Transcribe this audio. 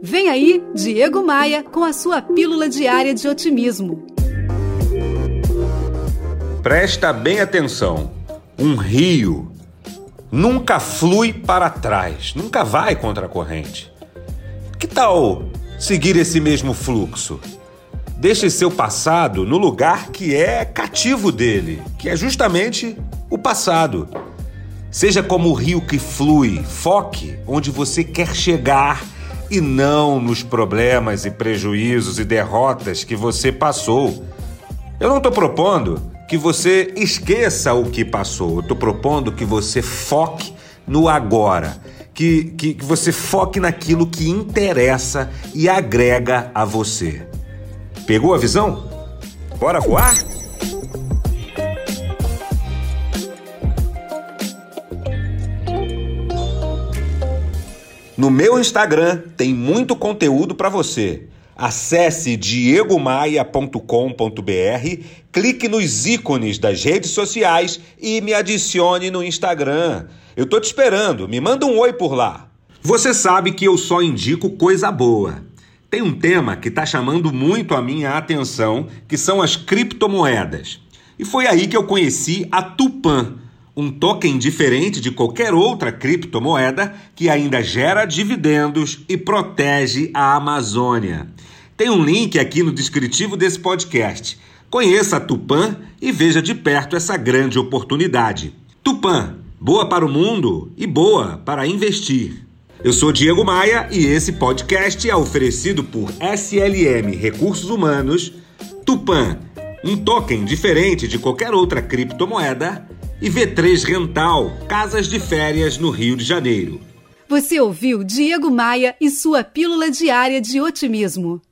Vem aí, Diego Maia, com a sua pílula diária de otimismo. Presta bem atenção. Um rio nunca flui para trás, nunca vai contra a corrente. Que tal seguir esse mesmo fluxo? Deixe seu passado no lugar que é cativo dele, que é justamente o passado. Seja como o rio que flui, foque onde você quer chegar e não nos problemas e prejuízos e derrotas que você passou. Eu não estou propondo que você esqueça o que passou, eu estou propondo que você foque no agora, que você foque naquilo que interessa e agrega a você. Pegou a visão? Bora voar? No meu Instagram tem muito conteúdo para você. Acesse diegomaia.com.br, clique nos ícones das redes sociais e me adicione no Instagram. Eu tô te esperando, me manda um oi por lá. Você sabe que eu só indico coisa boa. Tem um tema que está chamando muito a minha atenção, que são as criptomoedas. E foi aí que eu conheci a Tupan, um token diferente de qualquer outra criptomoeda que ainda gera dividendos e protege a Amazônia. Tem um link aqui no descritivo desse podcast. Conheça a Tupan e veja de perto essa grande oportunidade. Tupan, boa para o mundo e boa para investir. Eu sou Diego Maia e esse podcast é oferecido por SLM Recursos Humanos, Tupan, um token diferente de qualquer outra criptomoeda, e EV3 Rental, casas de férias no Rio de Janeiro. Você ouviu Diego Maia e sua pílula diária de otimismo.